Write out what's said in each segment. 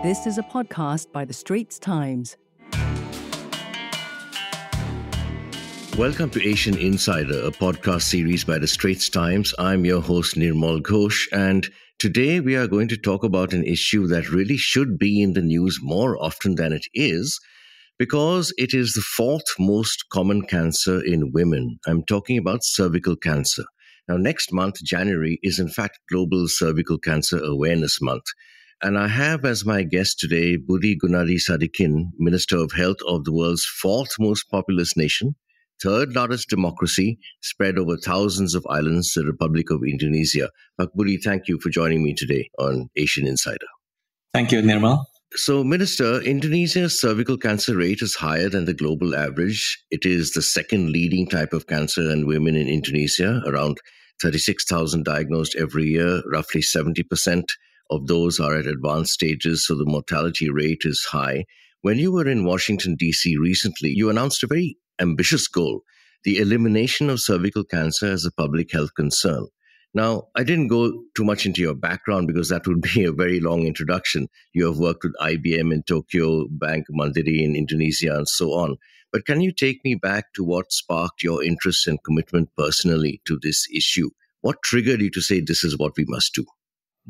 This is a podcast by The Straits Times. Welcome to Asian Insider, a podcast series by The Straits Times. I'm your host, Nirmal Ghosh, and today we are going to talk about an issue that really should be in the news more often than it is, because it is the fourth most common cancer in women. I'm talking about cervical cancer. Now, next month, January, is in fact Global Cervical Cancer Awareness Month. And I have as my guest today, Budi Gunadi Sadikin, Minister of Health of the world's fourth most populous nation, third largest democracy, spread over thousands of islands, the Republic of Indonesia. But Budi, thank you for joining me today on Asian Insider. Thank you, Nirmal. So, Minister, Indonesia's cervical cancer rate is higher than the global average. It is the second leading type of cancer in women in Indonesia. Around 36,000 diagnosed every year. Roughly 70% of those are at advanced stages, so the mortality rate is high. When you were in Washington, D.C. recently, you announced a very ambitious goal, the elimination of cervical cancer as a public health concern. Now, I didn't go too much into your background because that would be a very long introduction. You have worked with IBM in Tokyo, Bank Mandiri in Indonesia, and so on. But can you take me back to what sparked your interest and commitment personally to this issue? What triggered you to say this is what we must do?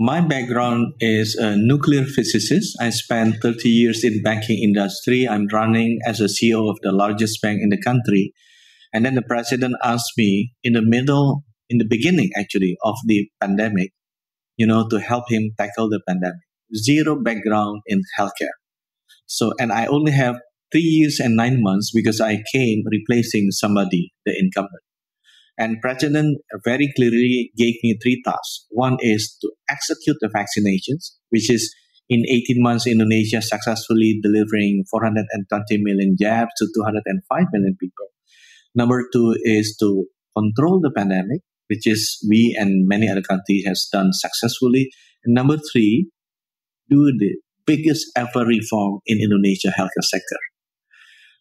My background is a nuclear physicist. I spent 30 years in banking industry. I'm running as a CEO of the largest bank in the country. And then the president asked me in the beginning, actually, of the pandemic, to help him tackle the pandemic. Zero background in healthcare. And I only have 3 years and 9 months because I came replacing somebody, the incumbent. And President very clearly gave me three tasks. One is to execute the vaccinations, which is in 18 months, Indonesia successfully delivering 420 million jabs to 205 million people. Number two is to control the pandemic, which is we and many other countries has done successfully. And number three, do the biggest ever reform in Indonesia healthcare sector.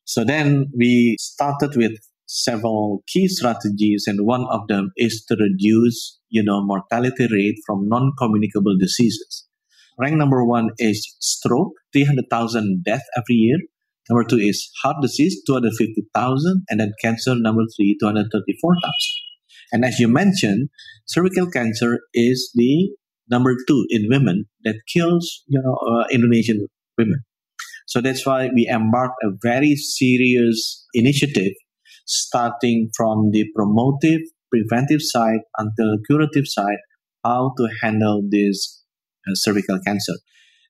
So then we started with several key strategies, and one of them is to reduce, mortality rate from non-communicable diseases. Rank number one is stroke, 300,000 deaths every year. Number two is heart disease, 250,000, and then cancer, number three, 234,000. And as you mentioned, cervical cancer is the number two in women that kills, Indonesian women. So that's why we embarked a very serious initiative, starting from the promotive, preventive side until curative side, how to handle this cervical cancer.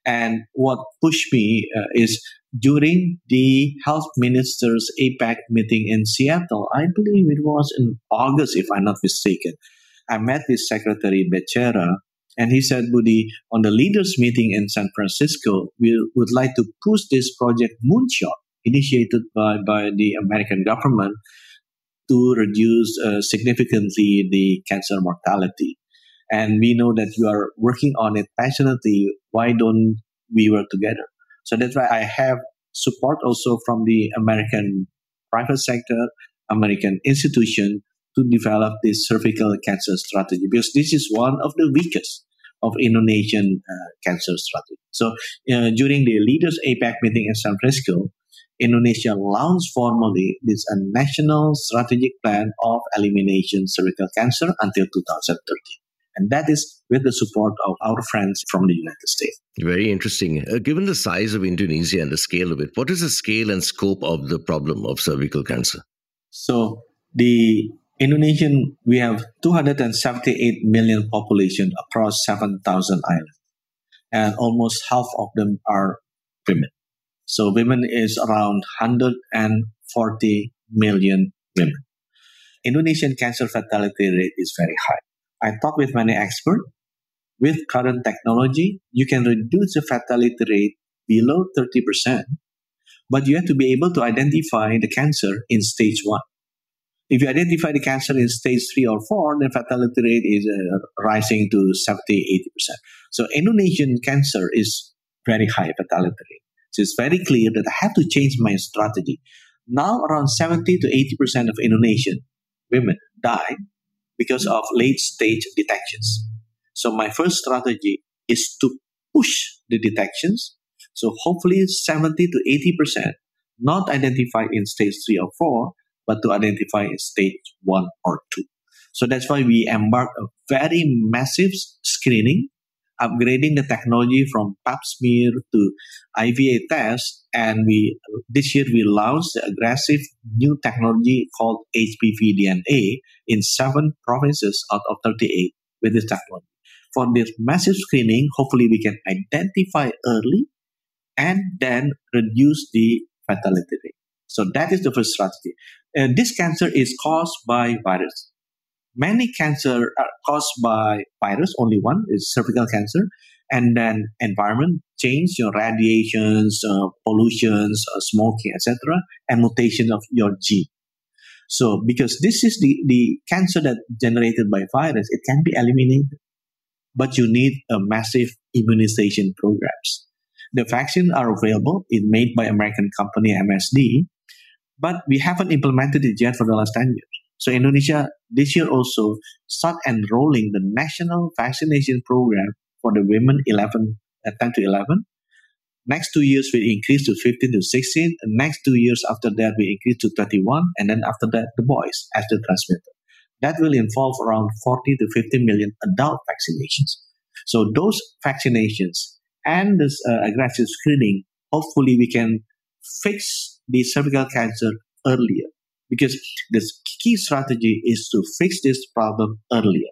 And what pushed me is during the health minister's APEC meeting in Seattle, I believe it was in August, if I'm not mistaken, I met with Secretary Becerra, and he said, Budi, on the leaders' meeting in San Francisco, we would like to push this project Moonshot, initiated by the American government, to reduce significantly the cancer mortality. And we know that you are working on it passionately. Why don't we work together? So that's why I have support also from the American private sector, American institution, to develop this cervical cancer strategy, because this is one of the weakest of Indonesian cancer strategy. So during the leaders APEC meeting in San Francisco, Indonesia launched formally this a national strategic plan of elimination cervical cancer until 2030. And that is with the support of our friends from the United States. Very interesting. Given the size of Indonesia and the scale of it, what is the scale and scope of the problem of cervical cancer? So the Indonesian, we have 278 million population across 7,000 islands. And almost half of them are women. So women is around 140 million women. Indonesian cancer fatality rate is very high. I talked with many experts. With current technology, you can reduce the fatality rate below 30%, but you have to be able to identify the cancer in stage 1. If you identify the cancer in stage 3 or 4, the fatality rate is rising to 70-80%. So Indonesian cancer is very high fatality rate. So it's very clear that I have to change my strategy. Now around 70 to 80% of Indonesian women die because of late-stage detections. So my first strategy is to push the detections So hopefully 70 to 80% not identified in stage 3 or 4, but to identify in stage 1 or 2. So that's why we embarked a very massive screening, upgrading the technology from Pap smear to IVA test. And this year we launched the aggressive new technology called HPV DNA in 7 provinces out of 38 with this technology. For this massive screening, hopefully we can identify early and then reduce the fatality rate. So that is the first strategy. And this cancer is caused by virus. Many cancer are caused by virus. Only one is cervical cancer. And then environment change, your radiations, pollutions, smoking, etc., and mutation of your gene. So because this is the cancer that generated by virus, it can be eliminated, but you need a massive immunization programs. The vaccines are available. It's made by American company MSD, but we haven't implemented it yet for the last 10 years. So Indonesia this year also start enrolling the national vaccination program for the women 10 to 11. Next 2 years, we increase to 15 to 16. And next 2 years after that, we increase to 21. And then after that, the boys as the transmitter. That will involve around 40 to 50 million adult vaccinations. So those vaccinations and this aggressive screening, hopefully we can fix the cervical cancer earlier. Because this key strategy is to fix this problem earlier,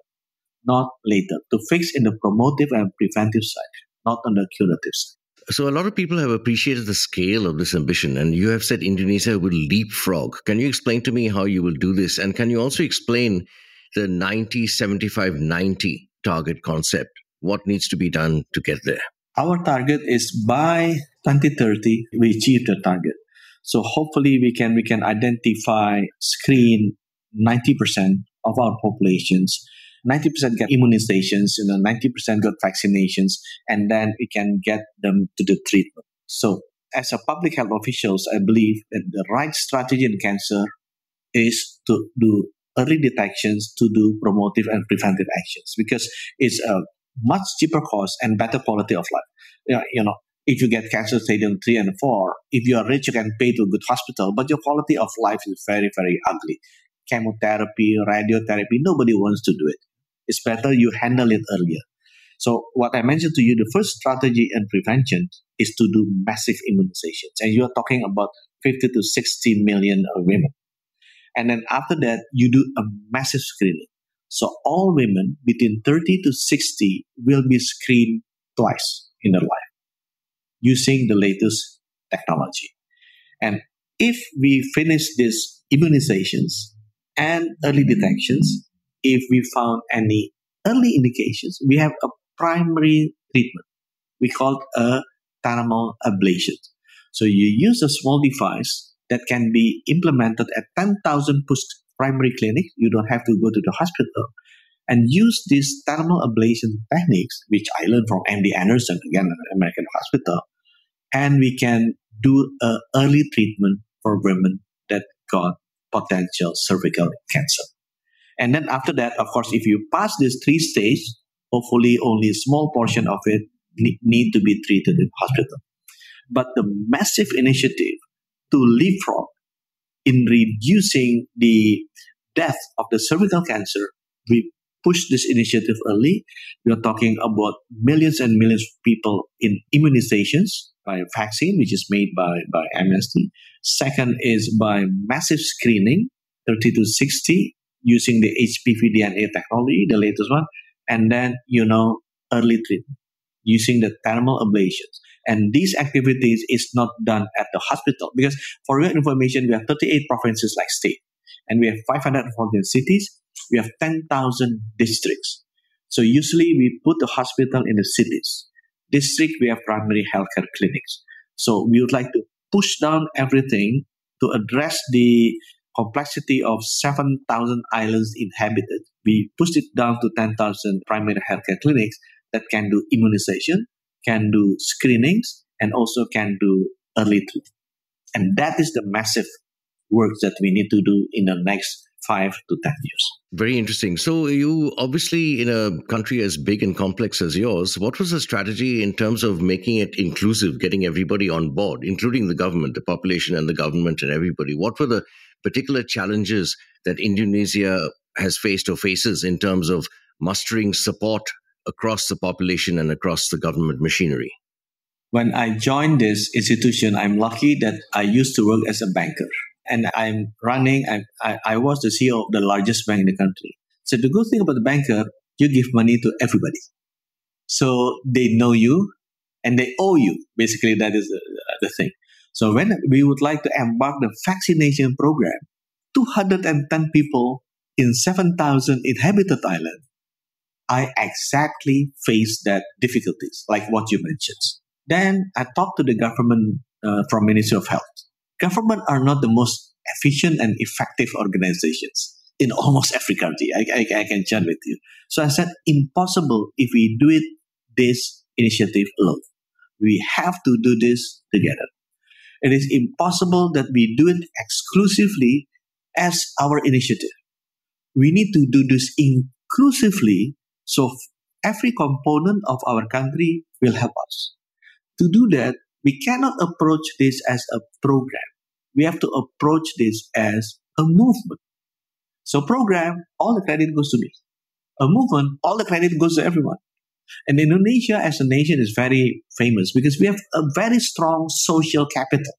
not later. To fix in the promotive and preventive side, not on the curative side. So a lot of people have appreciated the scale of this ambition, and you have said Indonesia will leapfrog. Can you explain to me how you will do this? And can you also explain the 90-75-90 target concept? What needs to be done to get there? Our target is by 2030, we achieve the target. So hopefully we can identify, screen 90% of our populations. 90% get immunizations, 90% got vaccinations, and then we can get them to the treatment. So as a public health officials, I believe that the right strategy in cancer is to do early detections, to do promotive and preventive actions, because it's a much cheaper cost and better quality of life. If you get cancer stadium 3 and 4, if you are rich, you can pay to a good hospital, but your quality of life is very, very ugly. Chemotherapy, radiotherapy, nobody wants to do it. It's better you handle it earlier. So what I mentioned to you, the first strategy in prevention is to do massive immunizations. And you are talking about 50 to 60 million women. And then after that, you do a massive screening. So all women between 30 to 60 will be screened twice in their life using the latest technology. And if we finish these immunizations and early detections, if we found any early indications, we have a primary treatment. We call it a thermal ablation. So you use a small device that can be implemented at 10,000 primary clinics. You don't have to go to the hospital. And use these thermal ablation techniques, which I learned from MD Anderson, again, an American hospital. And we can do an early treatment for women that got potential cervical cancer. And then after that, of course, if you pass these 3 stages, hopefully only a small portion of it need to be treated in hospital. But the massive initiative to leapfrog in reducing the death of the cervical cancer, we push this initiative early. We are talking about millions and millions of people in immunizations by vaccine, which is made by MSD. Second is by massive screening, 30 to 60, using the HPV DNA technology, the latest one. And then, early treatment using the thermal ablations. And these activities is not done at the hospital. Because for your information, we have 38 provinces like state. And we have 514 cities. We have 10,000 districts. So usually we put the hospital in the cities. District, we have primary healthcare clinics. So we would like to push down everything to address the complexity of 7,000 islands inhabited. We pushed it down to 10,000 primary healthcare clinics that can do immunization, can do screenings, and also can do early treatment. And that is the massive work that we need to do in the next 5 to 10 years. Very interesting. So you obviously, in a country as big and complex as yours, what was the strategy in terms of making it inclusive, getting everybody on board, including the government, the population and the government and everybody? What were the particular challenges that Indonesia has faced or faces in terms of mustering support across the population and across the government machinery? When I joined this institution, I'm lucky that I used to work as a banker. And I was the CEO of the largest bank in the country. So the good thing about the banker, you give money to everybody. So they know you and they owe you. Basically, that is the thing. So when we would like to embark the vaccination program, 210 people in 7,000 inhabited island, I exactly faced that difficulties, like what you mentioned. Then I talked to the government from Ministry of Health. Government are not the most efficient and effective organizations in almost every country. I can chat with you. So I said, impossible if we do it this initiative alone. We have to do this together. It is impossible that we do it exclusively as our initiative. We need to do this inclusively so every component of our country will help us. To do that, we cannot approach this as a program. We have to approach this as a movement. So program, all the credit goes to me. A movement, all the credit goes to everyone. And Indonesia as a nation is very famous because we have a very strong social capital.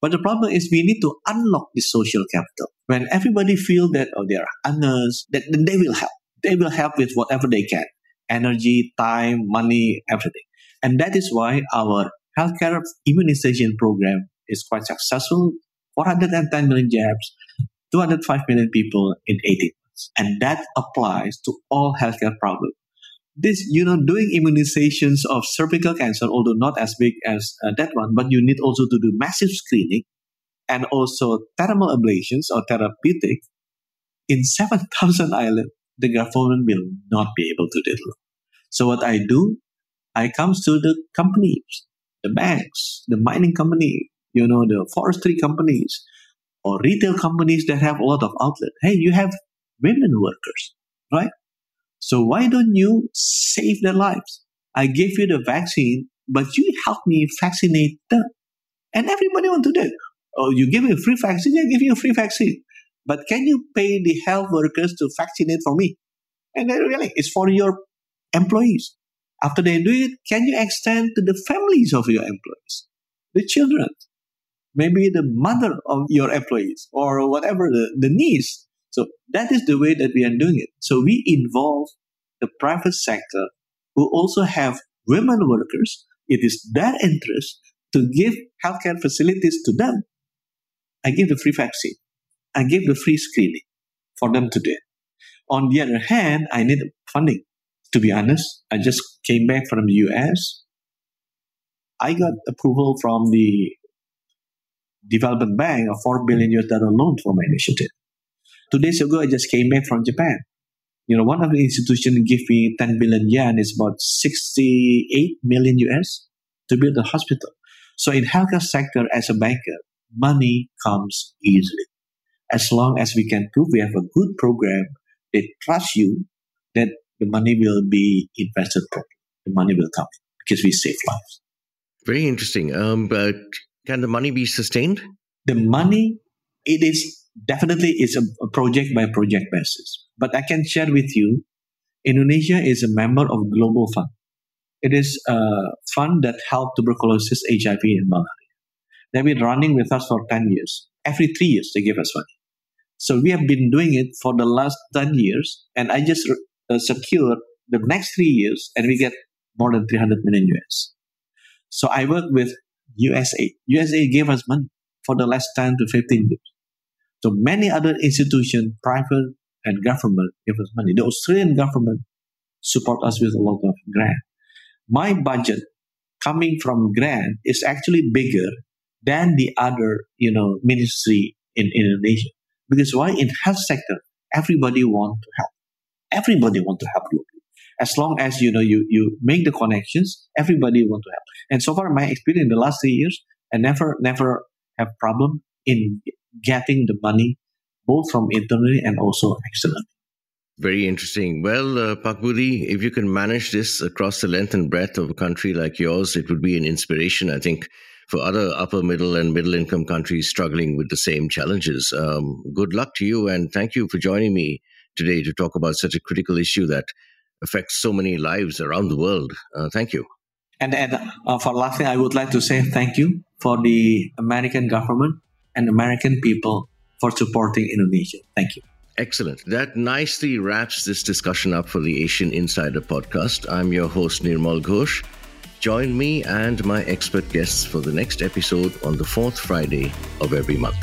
But the problem is we need to unlock the social capital. When everybody feels that they are honest, that they will help. They will help with whatever they can. Energy, time, money, everything. And that is why our healthcare immunization program is quite successful. 410 million jabs, 205 million people in 18 months. And that applies to all healthcare problems. This, doing immunizations of cervical cancer, although not as big as that one, but you need also to do massive screening and also thermal ablations or therapeutic. In 7,000 islands, the government will not be able to do. So what I do, I come to the companies, the banks, the mining company, the forestry companies or retail companies that have a lot of outlet. Hey, you have women workers, right? So why don't you save their lives? I gave you the vaccine, but you help me vaccinate them. And everybody wants to do it. Oh, you give me a free vaccine, I give you a free vaccine. But can you pay the health workers to vaccinate for me? And then really, it's for your employees. After they do it, can you extend to the families of your employees, the children, maybe the mother of your employees or whatever, the niece? So that is the way that we are doing it. So we involve the private sector who also have women workers. It is their interest to give healthcare facilities to them. I give the free vaccine. I give the free screening for them to do it. On the other hand, I need funding. To be honest, I just came back from the US. I got approval from the Development Bank of $4 billion loan for my initiative. 2 days ago, I just came back from Japan. One of the institutions gave me 10 billion yen. It's about 68 million US to build a hospital. So in healthcare sector, as a banker, money comes easily. As long as we can prove we have a good program, they trust you that the money will be invested properly. The money will come because we save lives. Very interesting. But can the money be sustained? The money, it is definitely a project by project basis. But I can share with you, Indonesia is a member of Global Fund. It is a fund that helps tuberculosis, HIV, and malaria. They've been running with us for 10 years. Every 3 years, they give us money. So we have been doing it for the last 10 years. And I just secure the next 3 years, and we get more than 300 million US. So I work with USA. USA gave us money for the last 10 to 15 years. So many other institutions, private and government, gave us money. The Australian government support us with a lot of grant. My budget coming from grant is actually bigger than the other, ministry in Indonesia. Because why? In health sector, everybody wants to help. Everybody wants to help you. As long as, you make the connections, everybody wants to help. And so far, my experience in the last 3 years, I never have problem in getting the money both from internally and also externally. Very interesting. Well, Pak Budi, if you can manage this across the length and breadth of a country like yours, it would be an inspiration, I think, for other upper middle and middle income countries struggling with the same challenges. Good luck to you, and thank you for joining me today to talk about such a critical issue that affects so many lives around the world. Thank you. And for last thing, I would like to say thank you for the American government and American people for supporting Indonesia. Thank you. Excellent. That nicely wraps this discussion up for the Asian Insider podcast. I'm your host, Nirmal Ghosh. Join me and my expert guests for the next episode on the fourth Friday of every month.